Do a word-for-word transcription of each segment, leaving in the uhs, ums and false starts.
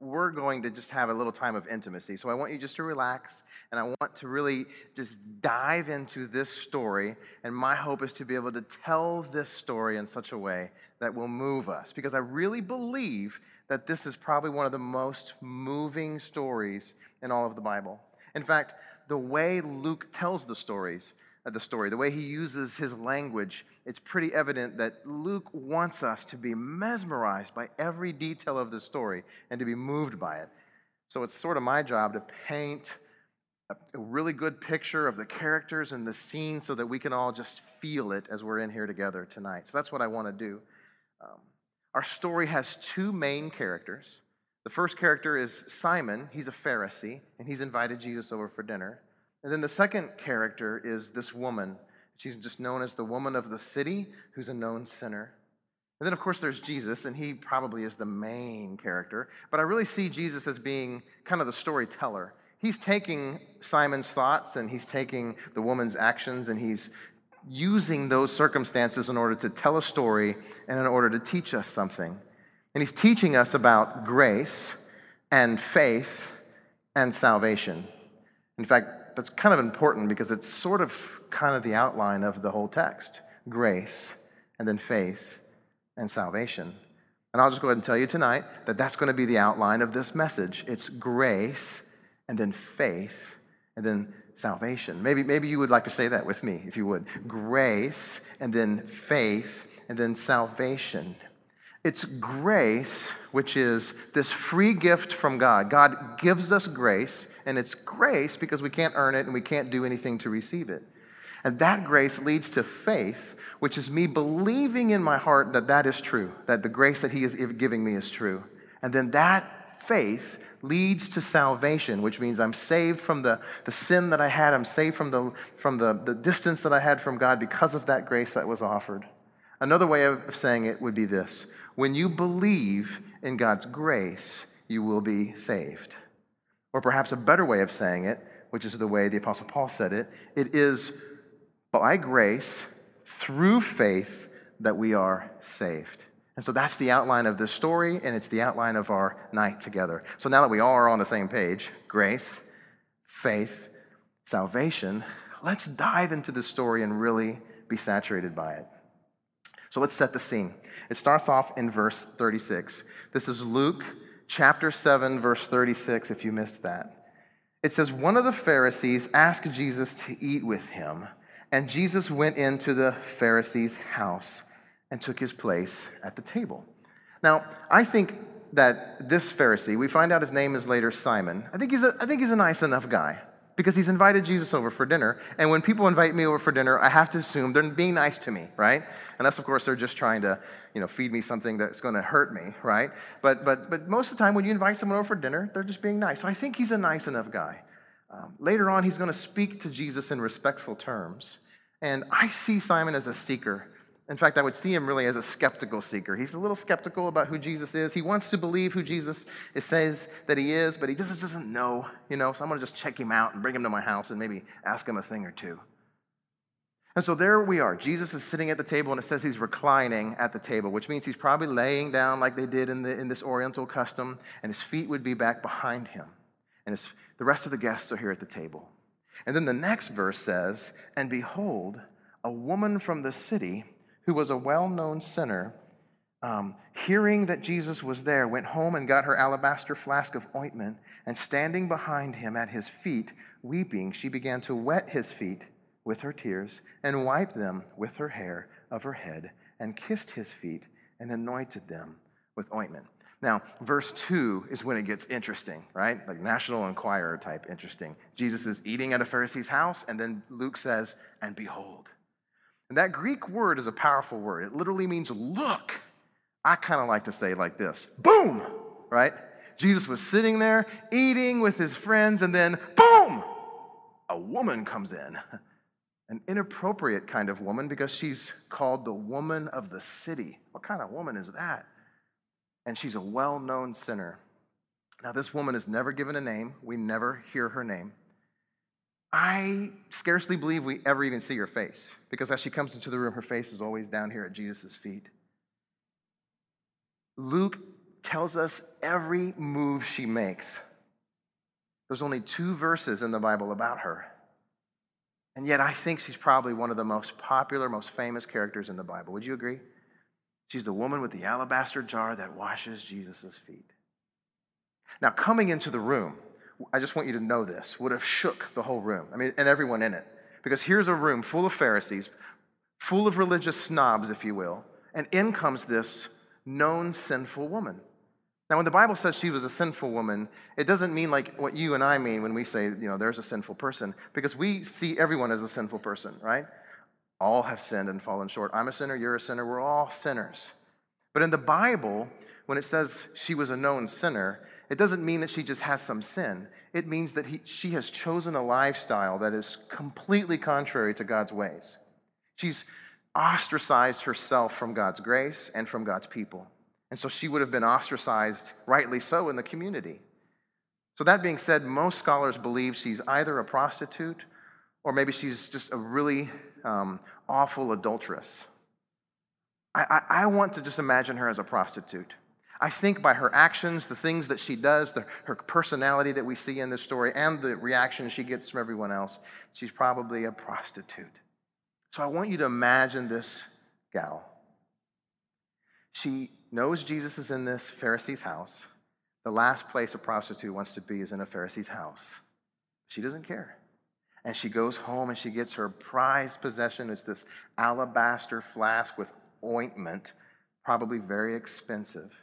we're going to just have a little time of intimacy. So I want you just to relax, and I want to really just dive into this story, and my hope is to be able to tell this story in such a way that will move us, because I really believe that this is probably one of the most moving stories in all of the Bible. In fact, the way Luke tells the stories, the story, the way he uses his language, it's pretty evident that Luke wants us to be mesmerized by every detail of the story and to be moved by it. So it's sort of my job to paint a really good picture of the characters and the scene so that we can all just feel it as we're in here together tonight. So that's what I want to do. Um, our story has two main characters. The first character is Simon. He's a Pharisee, and he's invited Jesus over for dinner. And then the second character is this woman. She's just known as the woman of the city, who's a known sinner. And then, of course, there's Jesus, and he probably is the main character. But I really see Jesus as being kind of the storyteller. He's taking Simon's thoughts, and he's taking the woman's actions, and he's using those circumstances in order to tell a story and in order to teach us something. And he's teaching us about grace and faith and salvation. In fact, that's kind of important because it's sort of kind of the outline of the whole text. Grace, and then faith, and salvation. And I'll just go ahead and tell you tonight that that's going to be the outline of this message. It's grace, and then faith, and then salvation. Maybe, maybe you would like to say that with me, if you would. Grace, and then faith, and then salvation. It's grace, which is this free gift from God. God gives us grace, and it's grace because we can't earn it and we can't do anything to receive it. And that grace leads to faith, which is me believing in my heart that that is true, that the grace that he is giving me is true. And then that faith leads to salvation, which means I'm saved from the, the sin that I had. I'm saved from, the, from the, the distance that I had from God because of that grace that was offered. Another way of saying it would be this. When you believe in God's grace, you will be saved. Or perhaps a better way of saying it, which is the way the Apostle Paul said it, it is by grace, through faith, that we are saved. And so that's the outline of this story, and it's the outline of our night together. So now that we all are on the same page, grace, faith, salvation, let's dive into the story and really be saturated by it. So let's set the scene. It starts off in verse thirty-six. This is Luke chapter seven, verse thirty-six, if you missed that. It says, one of the Pharisees asked Jesus to eat with him, and Jesus went into the Pharisee's house and took his place at the table. Now, I think that this Pharisee, we find out his name is later Simon. I think he's a, I think he's a nice enough guy, because he's invited Jesus over for dinner. And when people invite me over for dinner, I have to assume they're being nice to me, right? Unless, of course, they're just trying to, you know, feed me something that's going to hurt me, right? But but but most of the time when you invite someone over for dinner, they're just being nice. So I think he's a nice enough guy. Um, later on, he's going to speak to Jesus in respectful terms. And I see Simon as a seeker. In fact, I would see him really as a skeptical seeker. He's a little skeptical about who Jesus is. He wants to believe who Jesus is, says that he is, but he just doesn't know, you know, so I'm going to just check him out and bring him to my house and maybe ask him a thing or two. And so there we are. Jesus is sitting at the table, and it says he's reclining at the table, which means he's probably laying down like they did in, the, in this Oriental custom, and his feet would be back behind him. And his, the rest of the guests are here at the table. And then the next verse says, and behold, a woman from the city, who was a well-known sinner, um, hearing that Jesus was there, went home and got her alabaster flask of ointment, and standing behind him at his feet, weeping, she began to wet his feet with her tears and wipe them with her hair of her head, and kissed his feet and anointed them with ointment. Now, verse two is when it gets interesting, right? Like National Enquirer type interesting. Jesus is eating at a Pharisee's house, and then Luke says, and behold. And that Greek word is a powerful word. It literally means look. I kind of like to say like this, boom, right? Jesus was sitting there eating with his friends, and then boom, a woman comes in. An inappropriate kind of woman, because she's called the woman of the city. What kind of woman is that? And she's a well-known sinner. Now, this woman is never given a name. We never hear her name. I scarcely believe we ever even see her face, because as she comes into the room, her face is always down here at Jesus' feet. Luke tells us every move she makes. There's only two verses in the Bible about her. And yet I think she's probably one of the most popular, most famous characters in the Bible. Would you agree? She's the woman with the alabaster jar that washes Jesus' feet. Now, coming into the room, I just want you to know this, would have shook the whole room. I mean, and everyone in it. Because here's a room full of Pharisees, full of religious snobs, if you will, and in comes this known sinful woman. Now, when the Bible says she was a sinful woman, it doesn't mean like what you and I mean when we say, you know, there's a sinful person, because we see everyone as a sinful person, right? All have sinned and fallen short. I'm a sinner, you're a sinner, we're all sinners. But in the Bible, when it says she was a known sinner, it doesn't mean that she just has some sin. It means that he, she has chosen a lifestyle that is completely contrary to God's ways. She's ostracized herself from God's grace and from God's people. And so she would have been ostracized, rightly so, in the community. So that being said, most scholars believe she's either a prostitute or maybe she's just a really um, awful adulteress. I, I, I want to just imagine her as a prostitute. I think by her actions, the things that she does, the, her personality that we see in this story, and the reaction she gets from everyone else, she's probably a prostitute. So I want you to imagine this gal. She knows Jesus is in this Pharisee's house. The last place a prostitute wants to be is in a Pharisee's house. She doesn't care. And she goes home and she gets her prized possession. It's this alabaster flask with ointment, probably very expensive.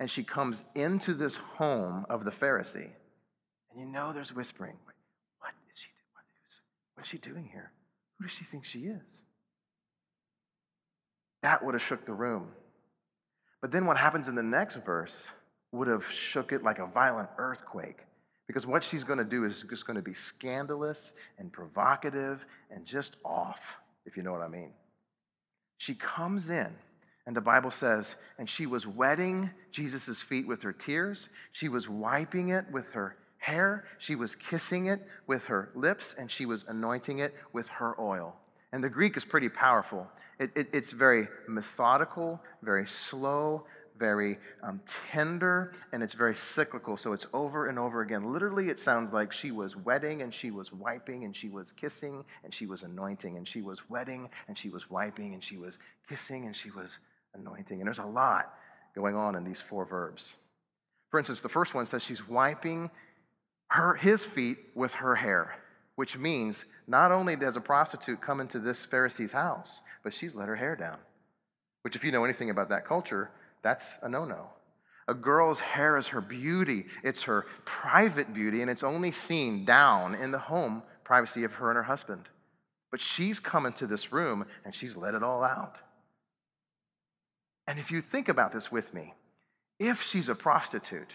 And she comes into this home of the Pharisee. And you know there's whispering. What is she doing? What is, what is she doing here? Who does she think she is? That would have shook the room. But then what happens in the next verse would have shook it like a violent earthquake. Because what she's going to do is just going to be scandalous and provocative and just off, if you know what I mean. She comes in. And the Bible says, and she was wetting Jesus' feet with her tears. She was wiping it with her hair. She was kissing it with her lips. And she was anointing it with her oil. And the Greek is pretty powerful. It, it, it's very methodical, very slow, very um, tender, and it's very cyclical. So it's over and over again. Literally, it sounds like she was wetting, and she was wiping, and she was kissing, and she was anointing, and she was wetting, and she was wiping, and she was kissing, and she was anointing. And there's a lot going on in these four verbs. For instance, the first one says she's wiping her his feet with her hair, which means not only does a prostitute come into this Pharisee's house, but she's let her hair down, which if you know anything about that culture, that's a no-no. A girl's hair is her beauty. It's her private beauty, and it's only seen down in the home privacy of her and her husband. But she's come into this room, and she's let it all out. And if you think about this with me, if she's a prostitute,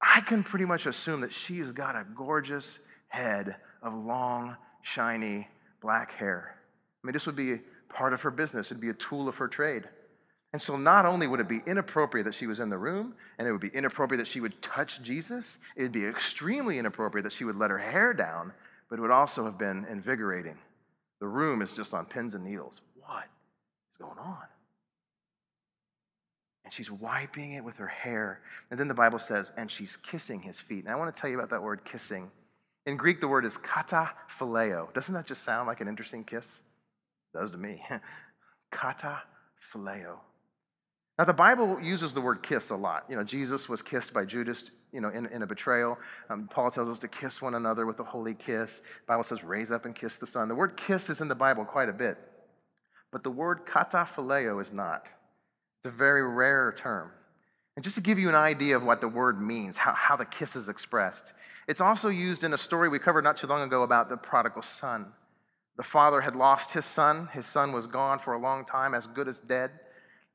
I can pretty much assume that she's got a gorgeous head of long, shiny black hair. I mean, this would be part of her business. It'd be a tool of her trade. And so not only would it be inappropriate that she was in the room, and it would be inappropriate that she would touch Jesus, it would be extremely inappropriate that she would let her hair down, but it would also have been invigorating. The room is just on pins and needles. What is going on? And she's wiping it with her hair. And then the Bible says, and she's kissing his feet. And I want to tell you about that word kissing. In Greek, the word is kata phileo. Doesn't that just sound like an interesting kiss? It does to me. Kata phileo. Now, the Bible uses the word kiss a lot. You know, Jesus was kissed by Judas, you know, in, in a betrayal. Um, Paul tells us to kiss one another with a holy kiss. The Bible says, raise up and kiss the Son. The word kiss is in the Bible quite a bit. But the word kata phileo is not. It's a very rare term. And just to give you an idea of what the word means, how, how the kiss is expressed, it's also used in a story we covered not too long ago about the prodigal son. The father had lost his son. His son was gone for a long time, as good as dead.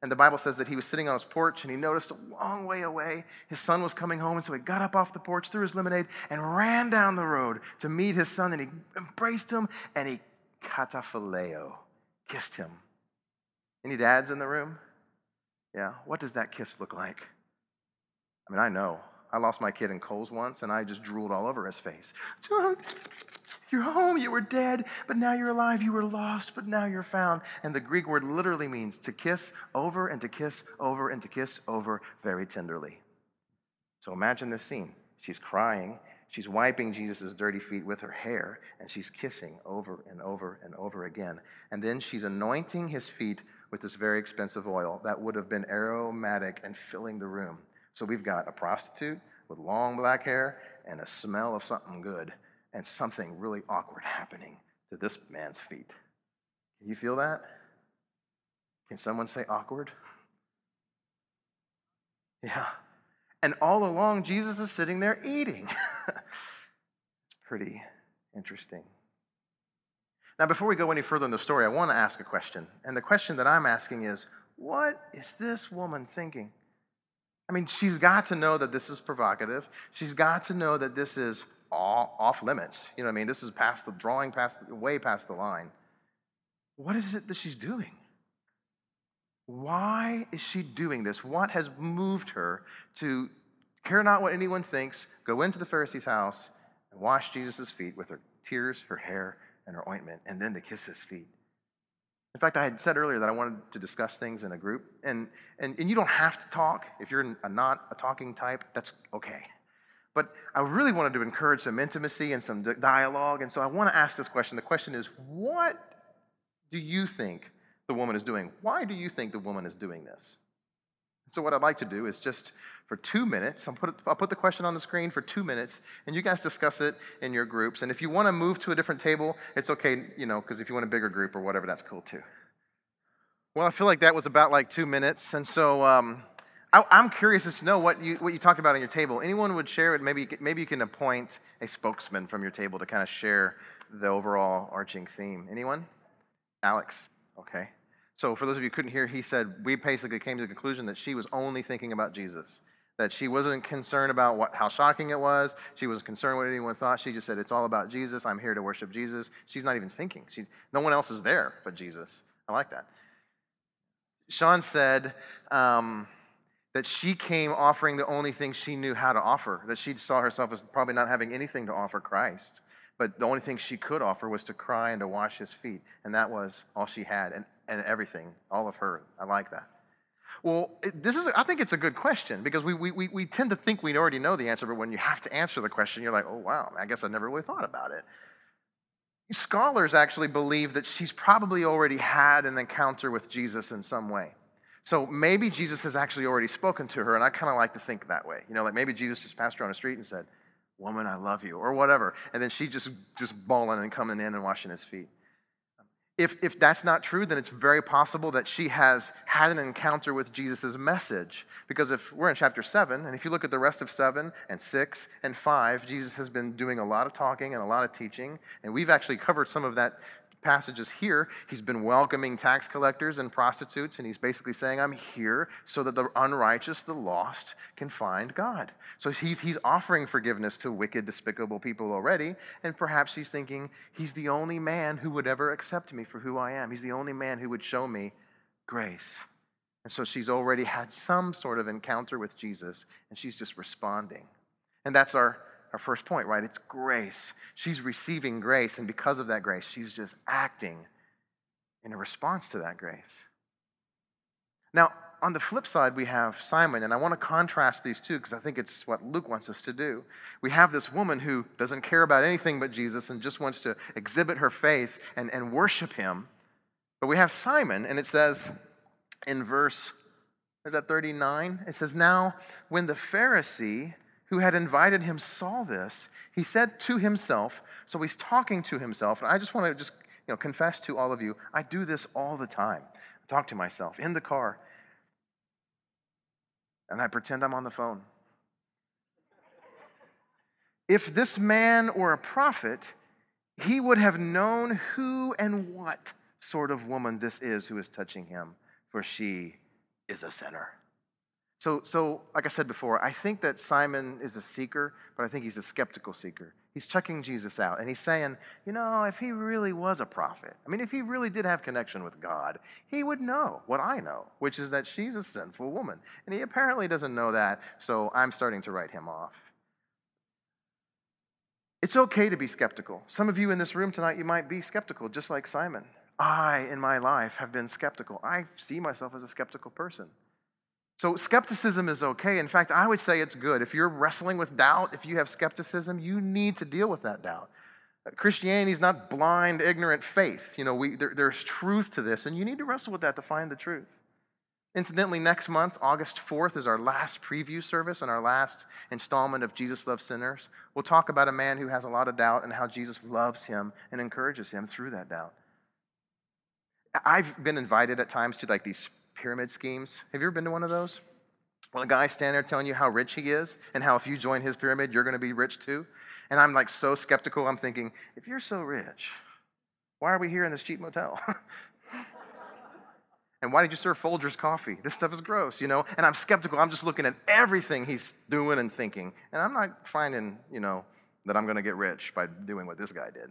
And the Bible says that he was sitting on his porch, and he noticed a long way away his son was coming home, and so he got up off the porch, threw his lemonade, and ran down the road to meet his son, and he embraced him, and he kataphileo, kissed him. Any dads in the room? Yeah, what does that kiss look like? I mean, I know. I lost my kid in Kohl's once, and I just drooled all over his face. You're home, you were dead, but now you're alive. You were lost, but now you're found. And the Greek word literally means to kiss over and to kiss over and to kiss over very tenderly. So imagine this scene. She's crying. She's wiping Jesus' dirty feet with her hair, and she's kissing over and over and over again. And then she's anointing his feet with this very expensive oil that would have been aromatic and filling the room. So we've got a prostitute with long black hair and a smell of something good and something really awkward happening to this man's feet. Can you feel that? Can someone say awkward? Yeah. And all along, Jesus is sitting there eating. Pretty interesting. Now, before we go any further in the story, I want to ask a question. And the question that I'm asking is, what is this woman thinking? I mean, she's got to know that this is provocative. She's got to know that this is off limits. You know what I mean? This is past the drawing, past the, way past the line. What is it that she's doing? Why is she doing this? What has moved her to care not what anyone thinks, go into the Pharisee's house and wash Jesus' feet with her tears, her hair, and her ointment, and then to kiss his feet? In fact, I had said earlier that I wanted to discuss things in a group, and and, and you don't have to talk. If you're a not a talking type, that's okay. But I really wanted to encourage some intimacy and some dialogue, and so I want to ask this question. The question is, what do you think the woman is doing? Why do you think the woman is doing this? So what I'd like to do is just for two minutes, I'll put, it, I'll put the question on the screen for two minutes, and you guys discuss it in your groups. And if you want to move to a different table, it's okay, you know, because if you want a bigger group or whatever, that's cool too. Well, I feel like that was about like two minutes, and so um, I, I'm curious as to know what you what you talked about on your table. Anyone would share it? Maybe maybe you can appoint a spokesman from your table to kind of share the overall arching theme. Anyone? Alex. Okay. So for those of you who couldn't hear, he said, we basically came to the conclusion that she was only thinking about Jesus, that she wasn't concerned about what how shocking it was. She wasn't concerned what anyone thought. She just said, it's all about Jesus. I'm here to worship Jesus. She's not even thinking. She's, no one else is there but Jesus. I like that. Sean said um, that she came offering the only thing she knew how to offer, that she saw herself as probably not having anything to offer Christ. But the only thing she could offer was to cry and to wash his feet. And that was all she had and, and everything, all of her. I like that. Well, this is, I think it's a good question because we, we we tend to think we already know the answer, but when you have to answer the question, you're like, oh, wow, I guess I never really thought about it. Scholars actually believe that she's probably already had an encounter with Jesus in some way. So maybe Jesus has actually already spoken to her, and I kind of like to think that way. You know, like maybe Jesus just passed her on the street and said, woman, I love you, or whatever. And then she just, just bawling and coming in and washing his feet. If, if that's not true, then it's very possible that she has had an encounter with Jesus' message. Because if we're in chapter seven, and if you look at the rest of seven and six and five, Jesus has been doing a lot of talking and a lot of teaching. And we've actually covered some of that passages here. He's been welcoming tax collectors and prostitutes, and he's basically saying, I'm here so that the unrighteous, the lost, can find God. So he's he's offering forgiveness to wicked, despicable people already, and perhaps he's thinking, he's the only man who would ever accept me for who I am. He's the only man who would show me grace. And so she's already had some sort of encounter with Jesus, and she's just responding. And that's our Our first point, right? It's grace. She's receiving grace, and because of that grace, she's just acting in a response to that grace. Now, on the flip side, we have Simon, and I want to contrast these two because I think it's what Luke wants us to do. We have this woman who doesn't care about anything but Jesus and just wants to exhibit her faith and, and worship him. But we have Simon, and it says in verse, is that thirty-nine? It says, now when the Pharisee who had invited him saw this, he said to himself, so he's talking to himself, and I just want to just you know confess to all of you, I do this all the time. I talk to myself in the car, and I pretend I'm on the phone. If this man were a prophet, he would have known who and what sort of woman this is who is touching him, for she is a sinner. So, so like I said before, I think that Simon is a seeker, but I think he's a skeptical seeker. He's checking Jesus out, and he's saying, you know, if he really was a prophet, I mean, if he really did have connection with God, he would know what I know, which is that she's a sinful woman. And he apparently doesn't know that, so I'm starting to write him off. It's okay to be skeptical. Some of you in this room tonight, you might be skeptical, just like Simon. I, in my life, have been skeptical. I see myself as a skeptical person. So skepticism is okay. In fact, I would say it's good. If you're wrestling with doubt, if you have skepticism, you need to deal with that doubt. Christianity is not blind, ignorant faith. You know, we, there, there's truth to this, and you need to wrestle with that to find the truth. Incidentally, next month, August fourth, is our last preview service and our last installment of Jesus Loves Sinners. We'll talk about a man who has a lot of doubt and how Jesus loves him and encourages him through that doubt. I've been invited at times to like these pyramid schemes. Have you ever been to one of those? Well, a guy standing there telling you how rich he is and how if you join his pyramid, you're going to be rich too. And I'm like so skeptical. I'm thinking, if you're so rich, why are we here in this cheap motel? And why did you serve Folgers coffee? This stuff is gross, you know? And I'm skeptical. I'm just looking at everything he's doing and thinking. And I'm not finding, you know, that I'm going to get rich by doing what this guy did.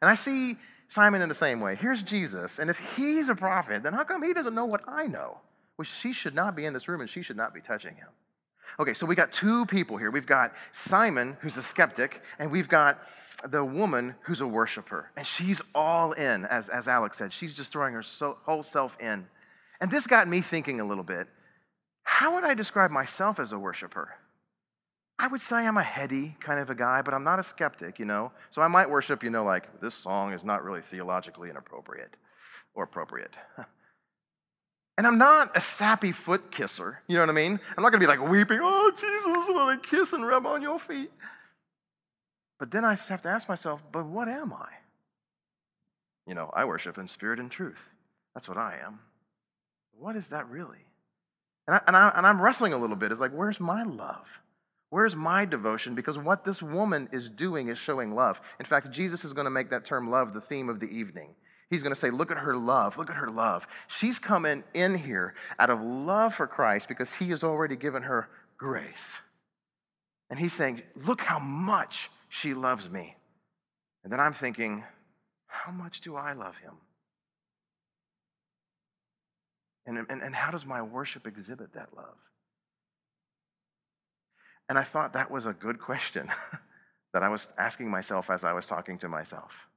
And I see Simon in the same way. Here's Jesus, and if he's a prophet, then how come he doesn't know what I know? Which she should not be in this room, and she should not be touching him. Okay, so we got two people here. We've got Simon, who's a skeptic, and we've got the woman who's a worshiper. And she's all in, as, as Alex said. She's just throwing her so, whole self in. And this got me thinking a little bit. How would I describe myself as a worshiper? I would say I'm a heady kind of a guy, but I'm not a skeptic, you know? So I might worship, you know, like, this song is not really theologically inappropriate or appropriate. And I'm not a sappy foot kisser, you know what I mean? I'm not going to be like weeping, oh, Jesus, will I kiss and rub on your feet? But then I just have to ask myself, but what am I? You know, I worship in spirit and truth. That's what I am. What is that really? And, I, and, I, and I'm wrestling a little bit. It's like, where's my love? Where's my devotion? Because what this woman is doing is showing love. In fact, Jesus is going to make that term love the theme of the evening. He's going to say, look at her love. Look at her love. She's coming in here out of love for Christ because he has already given her grace. And he's saying, look how much she loves me. And then I'm thinking, how much do I love him? And, and, and how does my worship exhibit that love? And I thought that was a good question that I was asking myself as I was talking to myself.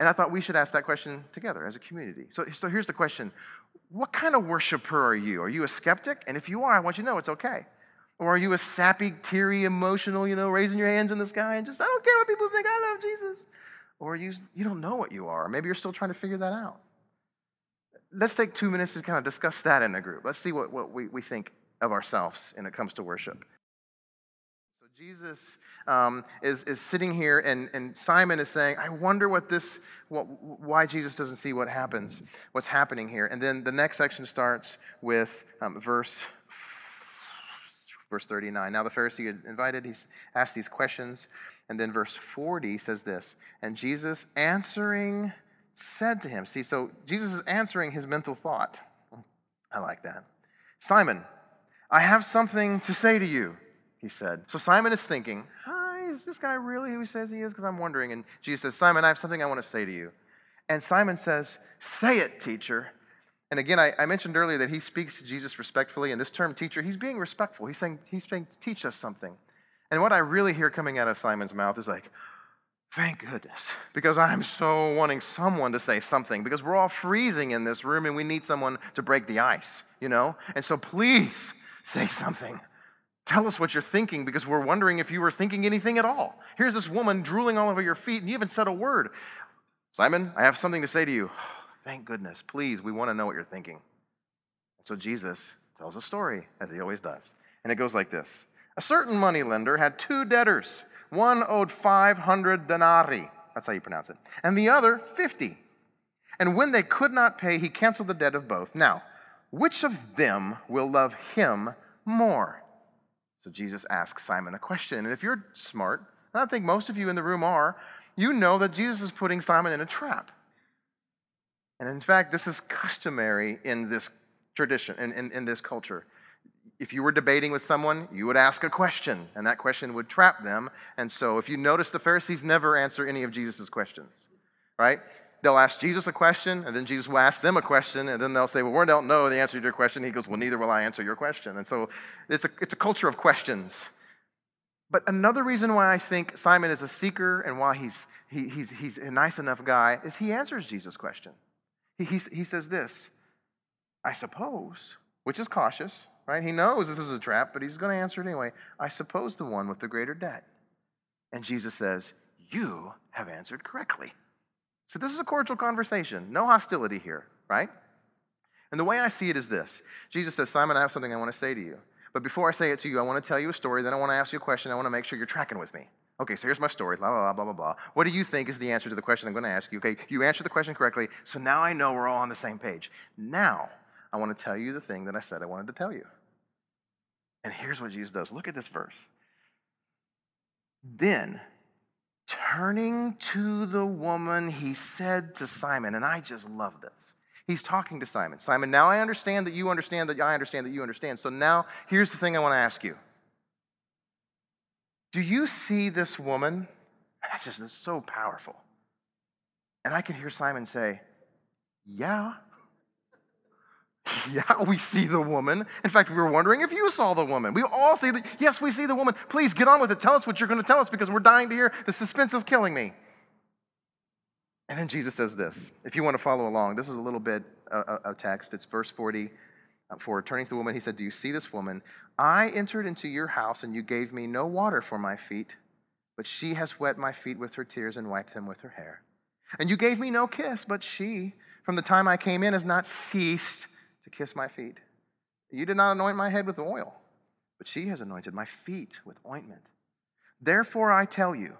And I thought we should ask that question together as a community. So, so here's the question. What kind of worshiper are you? Are you a skeptic? And if you are, I want you to know it's okay. Or are you a sappy, teary, emotional, you know, raising your hands in the sky and just, I don't care what people think, I love Jesus. Or you you don't know what you are. Maybe you're still trying to figure that out. Let's take two minutes to kind of discuss that in a group. Let's see what, what we, we think of ourselves when it comes to worship. So Jesus um, is is sitting here, and, and Simon is saying, I wonder what this, what, why Jesus doesn't see what happens, what's happening here. And then the next section starts with um, verse verse thirty-nine. Now the Pharisee had invited, he's asked these questions. And then verse forty says this, and Jesus answering said to him, see, so Jesus is answering his mental thought. I like that. Simon, I have something to say to you, he said. So Simon is thinking, hi, is this guy really who he says he is? Because I'm wondering. And Jesus says, Simon, I have something I want to say to you. And Simon says, say it, teacher. And again, I, I mentioned earlier that he speaks to Jesus respectfully. And this term teacher, he's being respectful. He's saying, he's saying, teach us something. And what I really hear coming out of Simon's mouth is like, thank goodness, because I'm so wanting someone to say something, because we're all freezing in this room and we need someone to break the ice, you know? And so please say something. Tell us what you're thinking, because we're wondering if you were thinking anything at all. Here's this woman drooling all over your feet and you haven't said a word. Simon, I have something to say to you. Oh, thank goodness, please, we want to know what you're thinking. So Jesus tells a story, as he always does. And it goes like this. A certain moneylender had two debtors. One owed five hundred denarii, that's how you pronounce it, and the other fifty. And when they could not pay, he canceled the debt of both. Now, which of them will love him more? So Jesus asks Simon a question. And if you're smart, and I think most of you in the room are, you know that Jesus is putting Simon in a trap. And in fact, this is customary in this tradition, in, in, in this culture. If you were debating with someone, you would ask a question, and that question would trap them. And so if you notice, the Pharisees never answer any of Jesus' questions, right? They'll ask Jesus a question, and then Jesus will ask them a question, and then they'll say, well, we don't know the answer to your question. He goes, well, neither will I answer your question. And so it's a, it's a culture of questions. But another reason why I think Simon is a seeker and why he's, he, he's, he's a nice enough guy is he answers Jesus' question. He, he, he says this, I suppose, which is cautious, right? He knows this is a trap, but he's going to answer it anyway. I suppose the one with the greater debt. And Jesus says, you have answered correctly. So this is a cordial conversation. No hostility here, right? And the way I see it is this. Jesus says, Simon, I have something I want to say to you. But before I say it to you, I want to tell you a story. Then I want to ask you a question. I want to make sure you're tracking with me. Okay, so here's my story, blah, blah, blah, blah, blah. What do you think is the answer to the question I'm going to ask you? Okay, you answered the question correctly, so now I know we're all on the same page. Now, I want to tell you the thing that I said I wanted to tell you. And here's what Jesus does. Look at this verse. Then, turning to the woman, he said to Simon, and I just love this. He's talking to Simon. Simon, now I understand that you understand that I understand that you understand. So now, here's the thing I want to ask you. Do you see this woman? That's just that's so powerful. And I could hear Simon say, yeah. Yeah, we see the woman. In fact, we were wondering if you saw the woman. We all see the, yes, we see the woman. Please get on with it. Tell us what you're going to tell us because we're dying to hear. The suspense is killing me. And then Jesus says this. If you want to follow along, this is a little bit of text. It's verse forty. For turning to the woman, he said, do you see this woman? I entered into your house, and you gave me no water for my feet, but she has wet my feet with her tears and wiped them with her hair. And you gave me no kiss, but she, from the time I came in, has not ceased to kiss my feet. You did not anoint my head with oil, but she has anointed my feet with ointment. Therefore I tell you,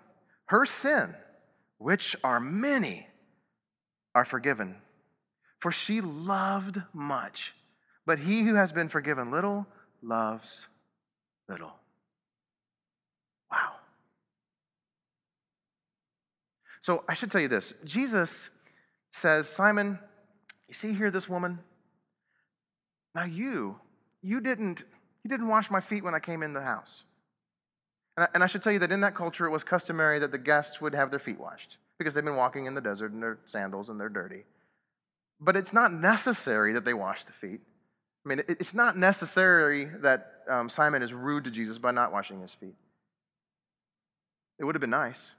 her sin, which are many, are forgiven. For she loved much. But he who has been forgiven little loves little. Wow. So I should tell you this. Jesus says, Simon, you see here this woman? Now you, you didn't, you didn't wash my feet when I came in the house. And I, and I should tell you that in that culture, it was customary that the guests would have their feet washed because they've been walking in the desert in their sandals and they're dirty. But it's not necessary that they wash the feet. I mean, it's not necessary that um, Simon is rude to Jesus by not washing his feet. It would have been nice.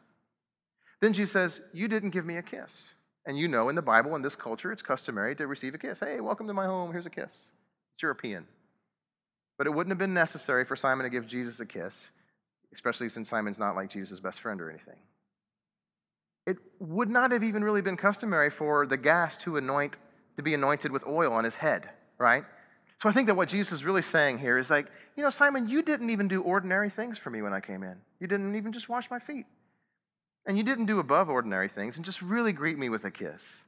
Then Jesus says, you didn't give me a kiss. And you know in the Bible, in this culture, it's customary to receive a kiss. Hey, welcome to my home. Here's a kiss. It's European. But it wouldn't have been necessary for Simon to give Jesus a kiss, especially since Simon's not like Jesus' best friend or anything. It would not have even really been customary for the guest to anoint to be anointed with oil on his head, right? So I think that what Jesus is really saying here is like, you know, Simon, you didn't even do ordinary things for me when I came in. You didn't even just wash my feet. And you didn't do above ordinary things and just really greet me with a kiss.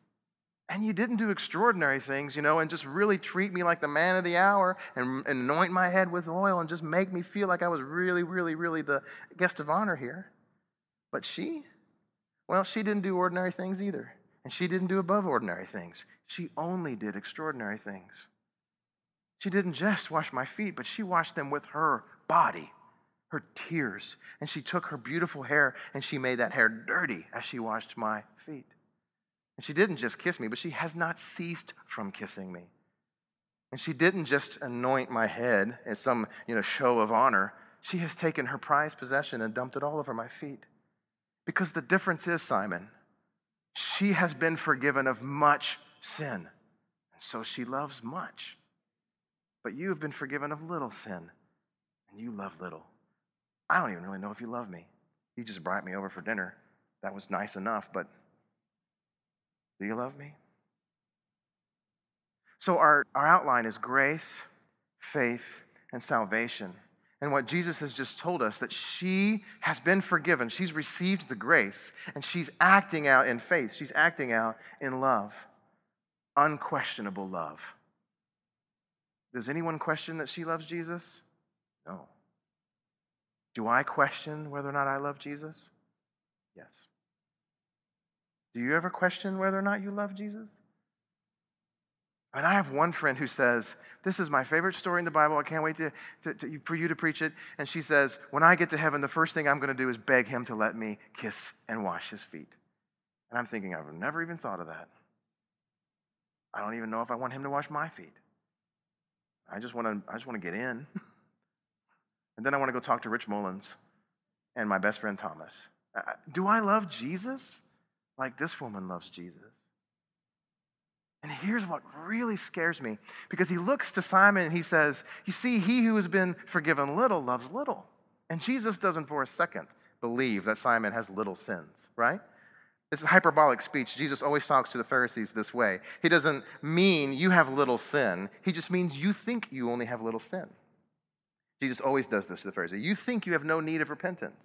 And you didn't do extraordinary things, you know, and just really treat me like the man of the hour and, and anoint my head with oil and just make me feel like I was really, really, really the guest of honor here. But she, well, she didn't do ordinary things either. And she didn't do above ordinary things. She only did extraordinary things. She didn't just wash my feet, but she washed them with her body, her tears. And she took her beautiful hair and she made that hair dirty as she washed my feet. And she didn't just kiss me, but she has not ceased from kissing me. And she didn't just anoint my head as some, you know, show of honor. She has taken her prized possession and dumped it all over my feet. Because the difference is, Simon, she has been forgiven of much sin. And so she loves much. But you have been forgiven of little sin, and you love little. I don't even really know if you love me. You just brought me over for dinner. That was nice enough, but do you love me? So our, our outline is grace, faith, and salvation. And what Jesus has just told us, that she has been forgiven. She's received the grace, and she's acting out in faith. She's acting out in love, unquestionable love. Does anyone question that she loves Jesus? No. Do I question whether or not I love Jesus? Yes. Do you ever question whether or not you love Jesus? And I have one friend who says, this is my favorite story in the Bible. I can't wait to, to, to, for you to preach it. And she says, when I get to heaven, the first thing I'm going to do is beg him to let me kiss and wash his feet. And I'm thinking, I've never even thought of that. I don't even know if I want him to wash my feet. I just want to I just want to get in. And then I want to go talk to Rich Mullins and my best friend Thomas. Do I love Jesus like this woman loves Jesus? And here's what really scares me, because he looks to Simon and he says, you see, he who has been forgiven little loves little. And Jesus doesn't for a second believe that Simon has little sins, right? This is hyperbolic speech. Jesus always talks to the Pharisees this way. He doesn't mean you have little sin. He just means you think you only have little sin. Jesus always does this to the Pharisees. You think you have no need of repentance.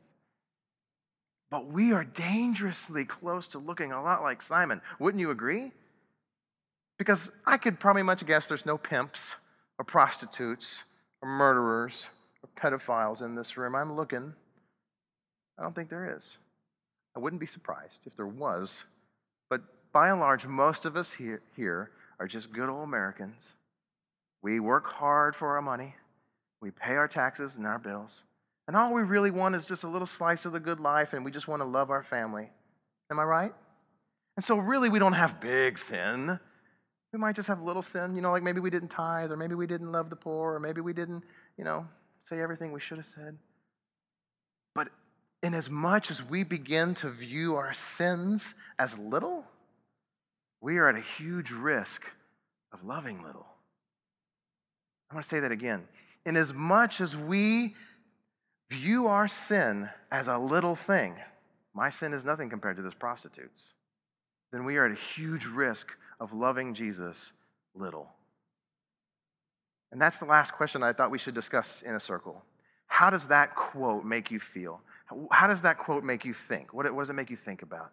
But we are dangerously close to looking a lot like Simon. Wouldn't you agree? Because I could probably much guess there's no pimps or prostitutes or murderers or pedophiles in this room. I'm looking. I don't think there is. I wouldn't be surprised if there was. But by and large, most of us here, here are just good old Americans. We work hard for our money. We pay our taxes and our bills. And all we really want is just a little slice of the good life, and we just want to love our family. Am I right? And so really, we don't have big sin. We might just have little sin, you know, like maybe we didn't tithe, or maybe we didn't love the poor, or maybe we didn't, you know, say everything we should have said. But in as much as we begin to view our sins as little, we are at a huge risk of loving little. I want to say that again. In as much as we view our sin as a little thing, my sin is nothing compared to this prostitute's, then we are at a huge risk of loving Jesus little. And that's the last question I thought we should discuss in a circle. How does that quote make you feel? How does that quote make you think? What does it make you think about?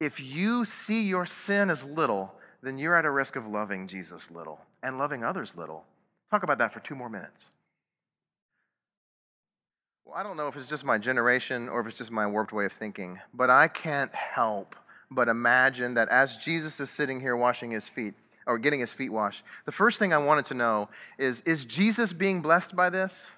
If you see your sin as little, then you're at a risk of loving Jesus little and loving others little. Talk about that for two more minutes. Well, I don't know if it's just my generation or if it's just my warped way of thinking, but I can't help but imagine that as Jesus is sitting here washing his feet, or getting his feet washed, the first thing I wanted to know is, is Jesus being blessed by this?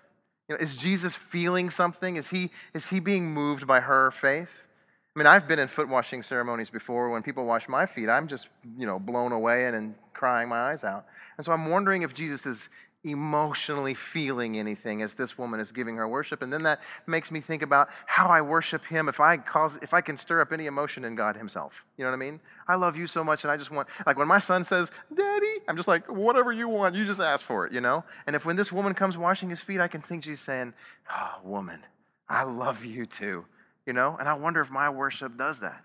You know, is Jesus feeling something? Is he, is he being moved by her faith? I mean, I've been in foot washing ceremonies before. When people wash my feet, I'm just, you know, blown away and, and crying my eyes out. And so I'm wondering if Jesus is emotionally feeling anything as this woman is giving her worship. And then that makes me think about how I worship him if I cause if I can stir up any emotion in God himself. You know what I mean? I love you so much, and I just want, like when my son says, Daddy, I'm just like, whatever you want, you just ask for it, you know? And if when this woman comes washing his feet, I can think she's saying, oh, woman, I love you too, you know? And I wonder if my worship does that.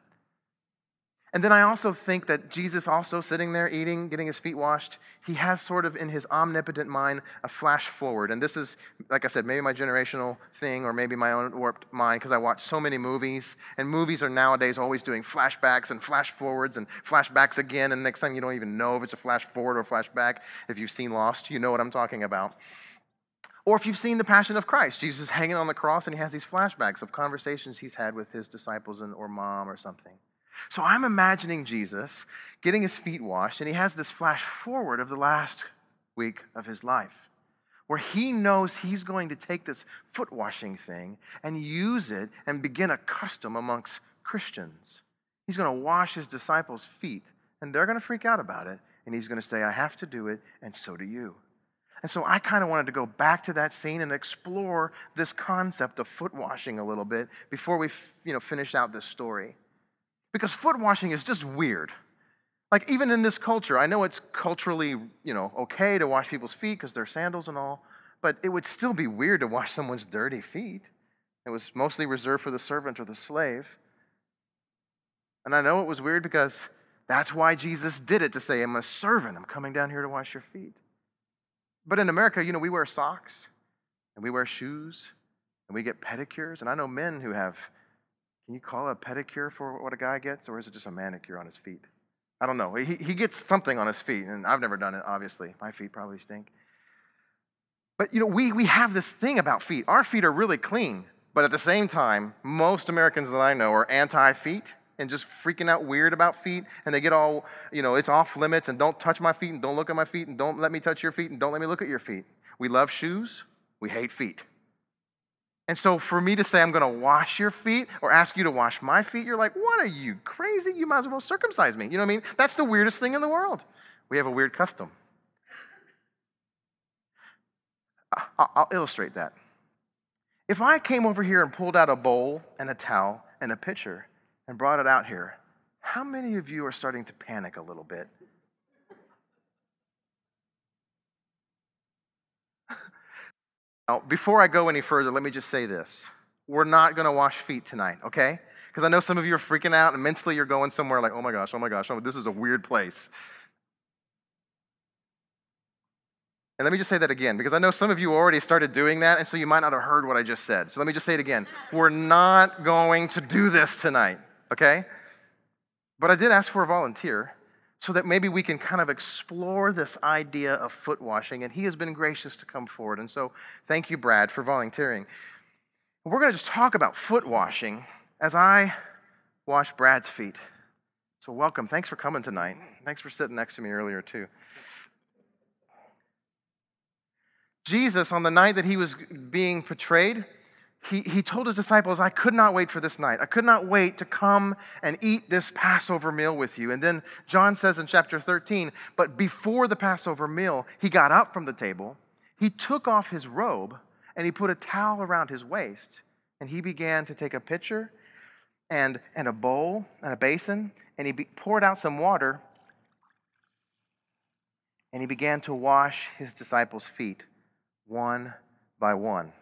And then I also think that Jesus also sitting there eating, getting his feet washed, he has sort of in his omnipotent mind a flash forward. And this is, like I said, maybe my generational thing or maybe my own warped mind, because I watch so many movies. And movies are nowadays always doing flashbacks and flash forwards and flashbacks again. And next time you don't even know if it's a flash forward or a flashback. If you've seen Lost, you know what I'm talking about. Or if you've seen The Passion of Christ, Jesus is hanging on the cross and he has these flashbacks of conversations he's had with his disciples and or mom or something. So I'm imagining Jesus getting his feet washed, and he has this flash forward of the last week of his life where he knows he's going to take this foot washing thing and use it and begin a custom amongst Christians. He's going to wash his disciples' feet, and they're going to freak out about it, and he's going to say, I have to do it, and so do you. And so I kind of wanted to go back to that scene and explore this concept of foot washing a little bit before we you know, finish out this story. Because foot washing is just weird. Like, even in this culture, I know it's culturally, you know, okay to wash people's feet because they're sandals and all, but it would still be weird to wash someone's dirty feet. It was mostly reserved for the servant or the slave. And I know it was weird because that's why Jesus did it, to say, I'm a servant. I'm coming down here to wash your feet. But in America, you know, we wear socks and we wear shoes and we get pedicures. And I know men who have... Can you call a pedicure for what a guy gets, or is it just a manicure on his feet? I don't know. He he gets something on his feet, and I've never done it, obviously. My feet probably stink. But, you know, we, we have this thing about feet. Our feet are really clean, but at the same time, most Americans that I know are anti-feet and just freaking out weird about feet, and they get all, you know, it's off limits, and don't touch my feet, and don't look at my feet, and don't let me touch your feet, and don't let me look at your feet. We love shoes. We hate feet. And so for me to say I'm going to wash your feet or ask you to wash my feet, you're like, what are you, crazy? You might as well circumcise me. You know what I mean? That's the weirdest thing in the world. We have a weird custom. I'll illustrate that. If I came over here and pulled out a bowl and a towel and a pitcher and brought it out here, how many of you are starting to panic a little bit? Now, before I go any further, let me just say this. We're not going to wash feet tonight, okay? Because I know some of you are freaking out, and mentally you're going somewhere like, oh my gosh, oh my gosh, oh, this is a weird place. And let me just say that again, because I know some of you already started doing that, and so you might not have heard what I just said. So let me just say it again. We're not going to do this tonight, okay? But I did ask for a volunteer so that maybe we can kind of explore this idea of foot washing, and he has been gracious to come forward. And so thank you, Brad, for volunteering. We're going to just talk about foot washing as I wash Brad's feet. So welcome. Thanks for coming tonight. Thanks for sitting next to me earlier, too. Jesus, on the night that he was being betrayed, he, he told his disciples, I could not wait for this night. I could not wait to come and eat this Passover meal with you. And then John says in chapter thirteen, but before the Passover meal, he got up from the table, he took off his robe, and he put a towel around his waist, and he began to take a pitcher and, and a bowl and a basin, and he be, poured out some water, and he began to wash his disciples' feet one by one.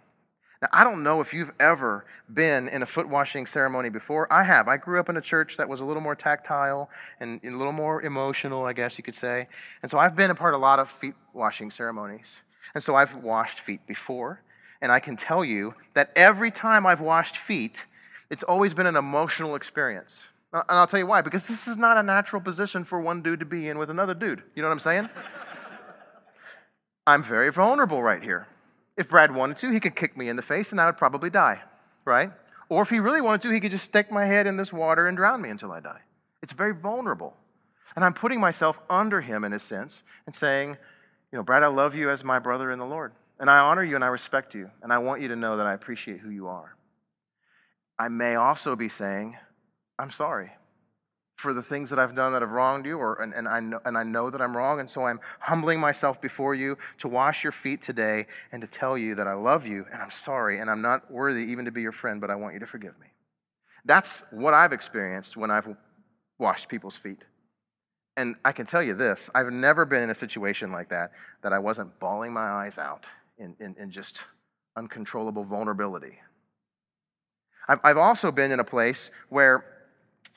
Now, I don't know if you've ever been in a foot washing ceremony before. I have. I grew up in a church that was a little more tactile and a little more emotional, I guess you could say. And so I've been a part of a lot of feet washing ceremonies. And so I've washed feet before. And I can tell you that every time I've washed feet, it's always been an emotional experience. And I'll tell you why. Because this is not a natural position for one dude to be in with another dude. You know what I'm saying? I'm very vulnerable right here. If Brad wanted to, he could kick me in the face and I would probably die, right? Or if he really wanted to, he could just stick my head in this water and drown me until I die. It's very vulnerable. And I'm putting myself under him in a sense and saying, you know, Brad, I love you as my brother in the Lord. And I honor you and I respect you. And I want you to know that I appreciate who you are. I may also be saying, I'm sorry for the things that I've done that have wronged you, or and, and I know and I know that I'm wrong, and so I'm humbling myself before you to wash your feet today and to tell you that I love you, and I'm sorry, and I'm not worthy even to be your friend, but I want you to forgive me. That's what I've experienced when I've washed people's feet. And I can tell you this, I've never been in a situation like that that I wasn't bawling my eyes out in, in, in just uncontrollable vulnerability. I've, I've also been in a place where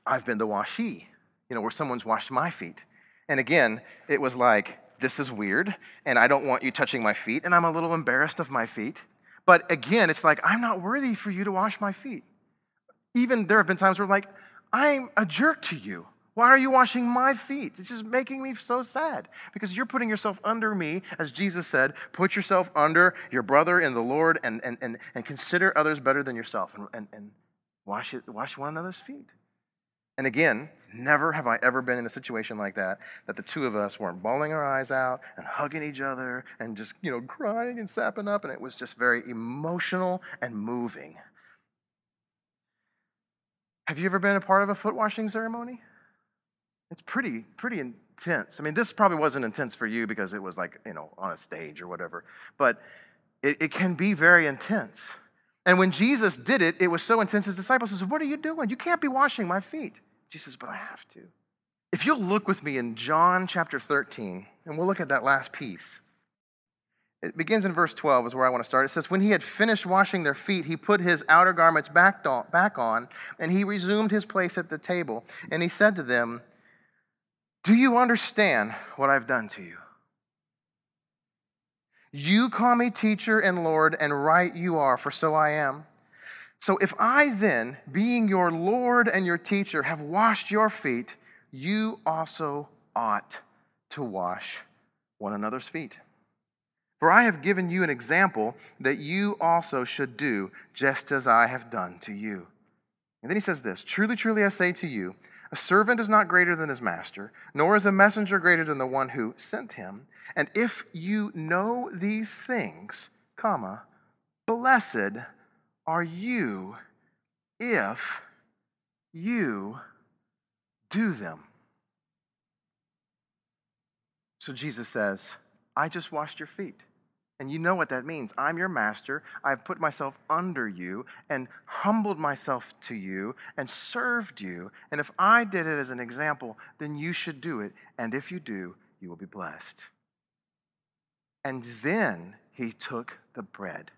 I've been the washee, you know, where someone's washed my feet. And again, it was like, this is weird, and I don't want you touching my feet, and I'm a little embarrassed of my feet. But again, it's like, I'm not worthy for you to wash my feet. Even there have been times where I'm like, I'm a jerk to you. Why are you washing my feet? It's just making me so sad because you're putting yourself under me. As Jesus said, put yourself under your brother in the Lord and and and, and consider others better than yourself and, and, and wash it, wash one another's feet. And again, never have I ever been in a situation like that, that the two of us weren't bawling our eyes out and hugging each other and just, you know, crying and sapping up. And it was just very emotional and moving. Have you ever been a part of a foot washing ceremony? It's pretty, pretty intense. I mean, this probably wasn't intense for you because it was like, you know, on a stage or whatever. But it, it can be very intense. And when Jesus did it, it was so intense. His disciples said, what are you doing? You can't be washing my feet. Jesus says, but I have to. If you'll look with me in John chapter thirteen, and we'll look at that last piece. It begins in verse twelve is where I want to start. It says, when he had finished washing their feet, he put his outer garments back on, and he resumed his place at the table. And he said to them, do you understand what I've done to you? You call me teacher and Lord, and right you are, for so I am. So if I then, being your Lord and your teacher, have washed your feet, you also ought to wash one another's feet. For I have given you an example that you also should do, just as I have done to you. And then he says this, "Truly, truly, I say to you, a servant is not greater than his master, nor is a messenger greater than the one who sent him. And if you know these things, comma, blessed are you if you do them." So Jesus says, I just washed your feet. And you know what that means. I'm your master. I've put myself under you and humbled myself to you and served you. And if I did it as an example, then you should do it. And if you do, you will be blessed. And then he took the bread.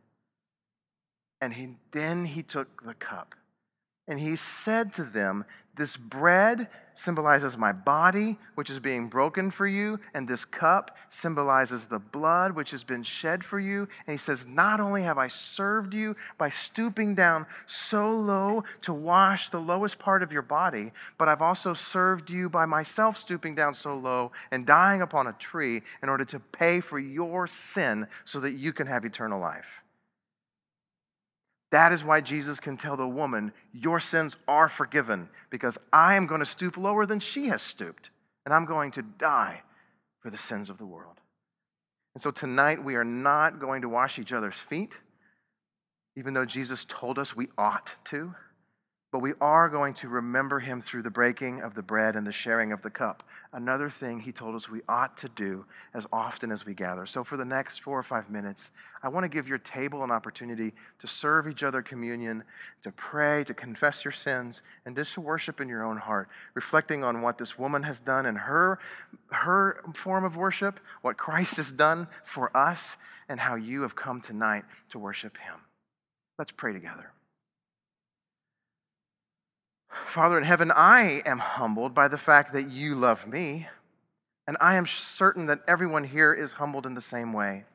And he, then he took the cup. And he said to them, "This bread symbolizes my body, which is being broken for you, and this cup symbolizes the blood, which has been shed for you." And he says, "Not only have I served you by stooping down so low to wash the lowest part of your body, but I've also served you by myself stooping down so low and dying upon a tree in order to pay for your sin so that you can have eternal life." That is why Jesus can tell the woman, "Your sins are forgiven," because I am going to stoop lower than she has stooped, and I'm going to die for the sins of the world. And so tonight we are not going to wash each other's feet, even though Jesus told us we ought to, but we are going to remember him through the breaking of the bread and the sharing of the cup, another thing he told us we ought to do as often as we gather. So for the next four or five minutes, I want to give your table an opportunity to serve each other communion, to pray, to confess your sins, and just to worship in your own heart, reflecting on what this woman has done in her, her form of worship, what Christ has done for us, and how you have come tonight to worship him. Let's pray together. Father in heaven, I am humbled by the fact that you love me, and I am certain that everyone here is humbled in the same way.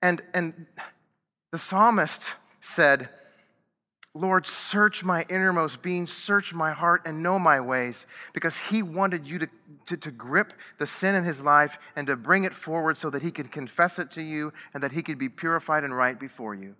And, and the psalmist said, "Lord, search my innermost being, search my heart, and know my ways," because he wanted you to, to, to grip the sin in his life and to bring it forward so that he could confess it to you and that he could be purified and right before you.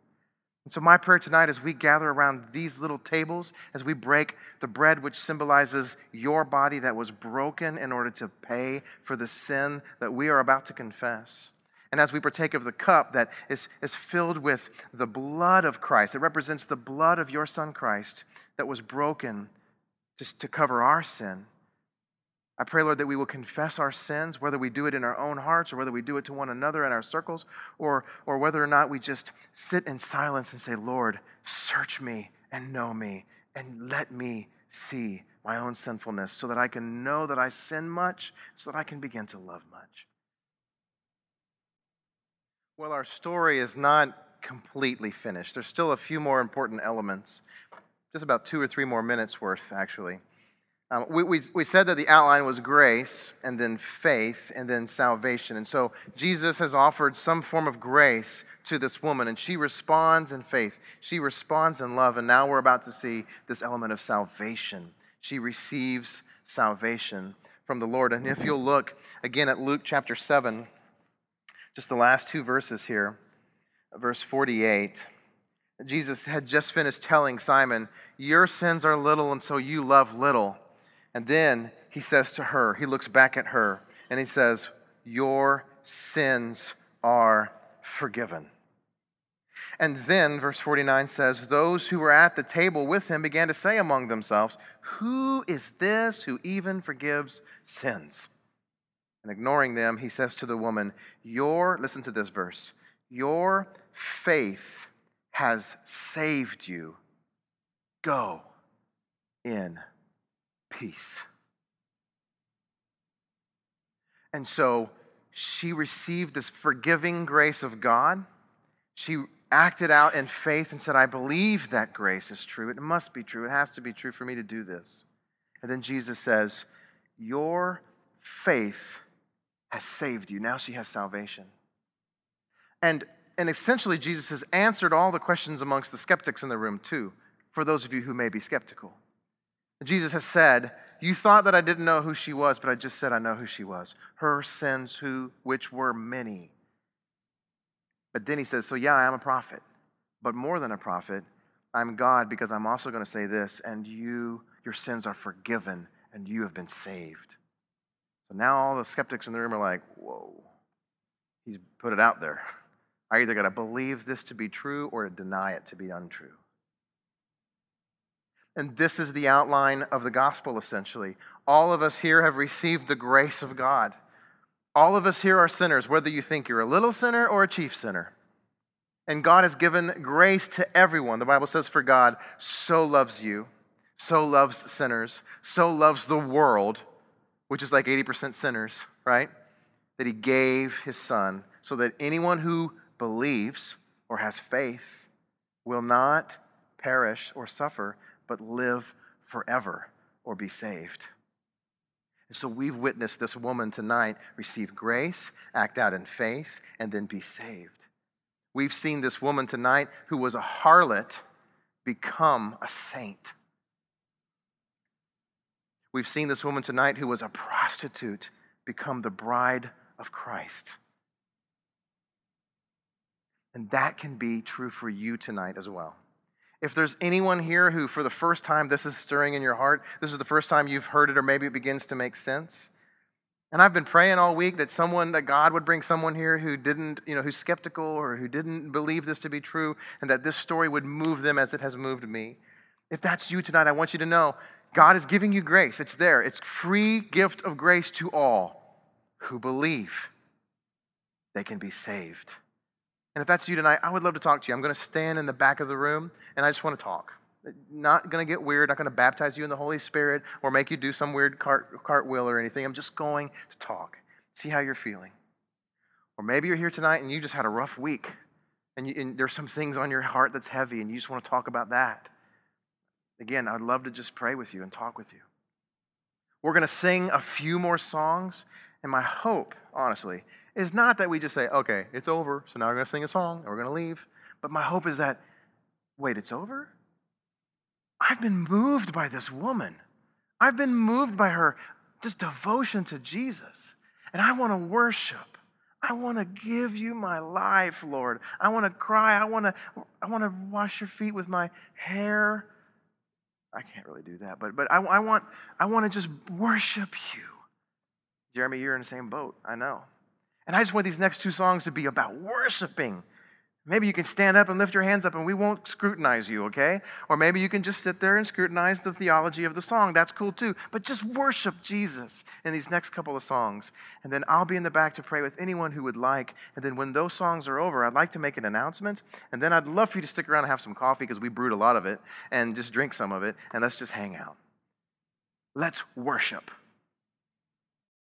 And so my prayer tonight as we gather around these little tables, as we break the bread which symbolizes your body that was broken in order to pay for the sin that we are about to confess, and as we partake of the cup that is, is filled with the blood of Christ, it represents the blood of your son Christ that was broken just to cover our sin. I pray, Lord, that we will confess our sins, whether we do it in our own hearts or whether we do it to one another in our circles, or, or whether or not we just sit in silence and say, "Lord, search me and know me and let me see my own sinfulness so that I can know that I sin much, so that I can begin to love much." Well, our story is not completely finished. There's still a few more important elements, just about two or three more minutes worth, actually. Um, we, we, we said that the outline was grace and then faith and then salvation. And so Jesus has offered some form of grace to this woman, and she responds in faith. She responds in love, and now we're about to see this element of salvation. She receives salvation from the Lord. And if you'll look again at Luke chapter seven, just the last two verses here, verse forty-eight. Jesus had just finished telling Simon, "Your sins are little, and so you love little." And then he says to her, he looks back at her, and he says, "Your sins are forgiven." And then verse forty-nine says, "Those who were at the table with him began to say among themselves, 'Who is this who even forgives sins?' And ignoring them, he says to the woman, your, listen to this verse, your faith has saved you. Go in peace." And so she received this forgiving grace of God. She acted out in faith and said, "I believe that grace is true. It must be true. It has to be true for me to do this." And then Jesus says, "Your faith has saved you." Now she has salvation. And, and essentially Jesus has answered all the questions amongst the skeptics in the room too. For those of you who may be skeptical, Jesus has said, "You thought that I didn't know who she was, but I just said I know who she was. Her sins, who which were many." But then he says, "So yeah, I am a prophet, but more than a prophet. I'm God, because I'm also going to say this, and you, your sins are forgiven, and you have been saved. So now all the skeptics in the room are like, whoa, he's put it out there. I either got to believe this to be true or to deny it to be untrue. And this is the outline of the gospel, essentially. All of us here have received the grace of God. All of us here are sinners, whether you think you're a little sinner or a chief sinner. And God has given grace to everyone. The Bible says, for God so loves you, so loves sinners, so loves the world, which is like eighty percent sinners, right? That he gave his son so that anyone who believes or has faith will not perish or suffer, but live forever or be saved. And so we've witnessed this woman tonight receive grace, act out in faith, and then be saved. We've seen this woman tonight who was a harlot become a saint. We've seen this woman tonight who was a prostitute become the bride of Christ. And that can be true for you tonight as well. If there's anyone here who, for the first time, this is stirring in your heart, this is the first time you've heard it, or maybe it begins to make sense. And I've been praying all week that someone, that God would bring someone here who didn't, you know, who's skeptical or who didn't believe this to be true, and that this story would move them as it has moved me. If that's you tonight, I want you to know God is giving you grace. It's there. It's free gift of grace to all who believe they can be saved. And if that's you tonight, I would love to talk to you. I'm going to stand in the back of the room, and I just want to talk. Not going to get weird. Not going to baptize you in the Holy Spirit or make you do some weird cart, cartwheel or anything. I'm just going to talk, see how you're feeling. Or maybe you're here tonight and you just had a rough week, and, you, and there's some things on your heart that's heavy, and you just want to talk about that. Again, I'd love to just pray with you and talk with you. We're going to sing a few more songs, and my hope, honestly, is not that we just say, okay, it's over, so now we're going to sing a song, and we're going to leave. But my hope is that, wait, it's over? I've been moved by this woman. I've been moved by her just devotion to Jesus. And I want to worship. I want to give you my life, Lord. I want to cry. I want to I want to wash your feet with my hair. I can't really do that, but but I, I want I want to just worship you. Jeremy, you're in the same boat. I know. And I just want these next two songs to be about worshiping. Maybe you can stand up and lift your hands up and we won't scrutinize you, okay? Or maybe you can just sit there and scrutinize the theology of the song. That's cool too. But just worship Jesus in these next couple of songs. And then I'll be in the back to pray with anyone who would like. And then when those songs are over, I'd like to make an announcement. And then I'd love for you to stick around and have some coffee, because we brewed a lot of it, and just drink some of it. And let's just hang out. Let's worship.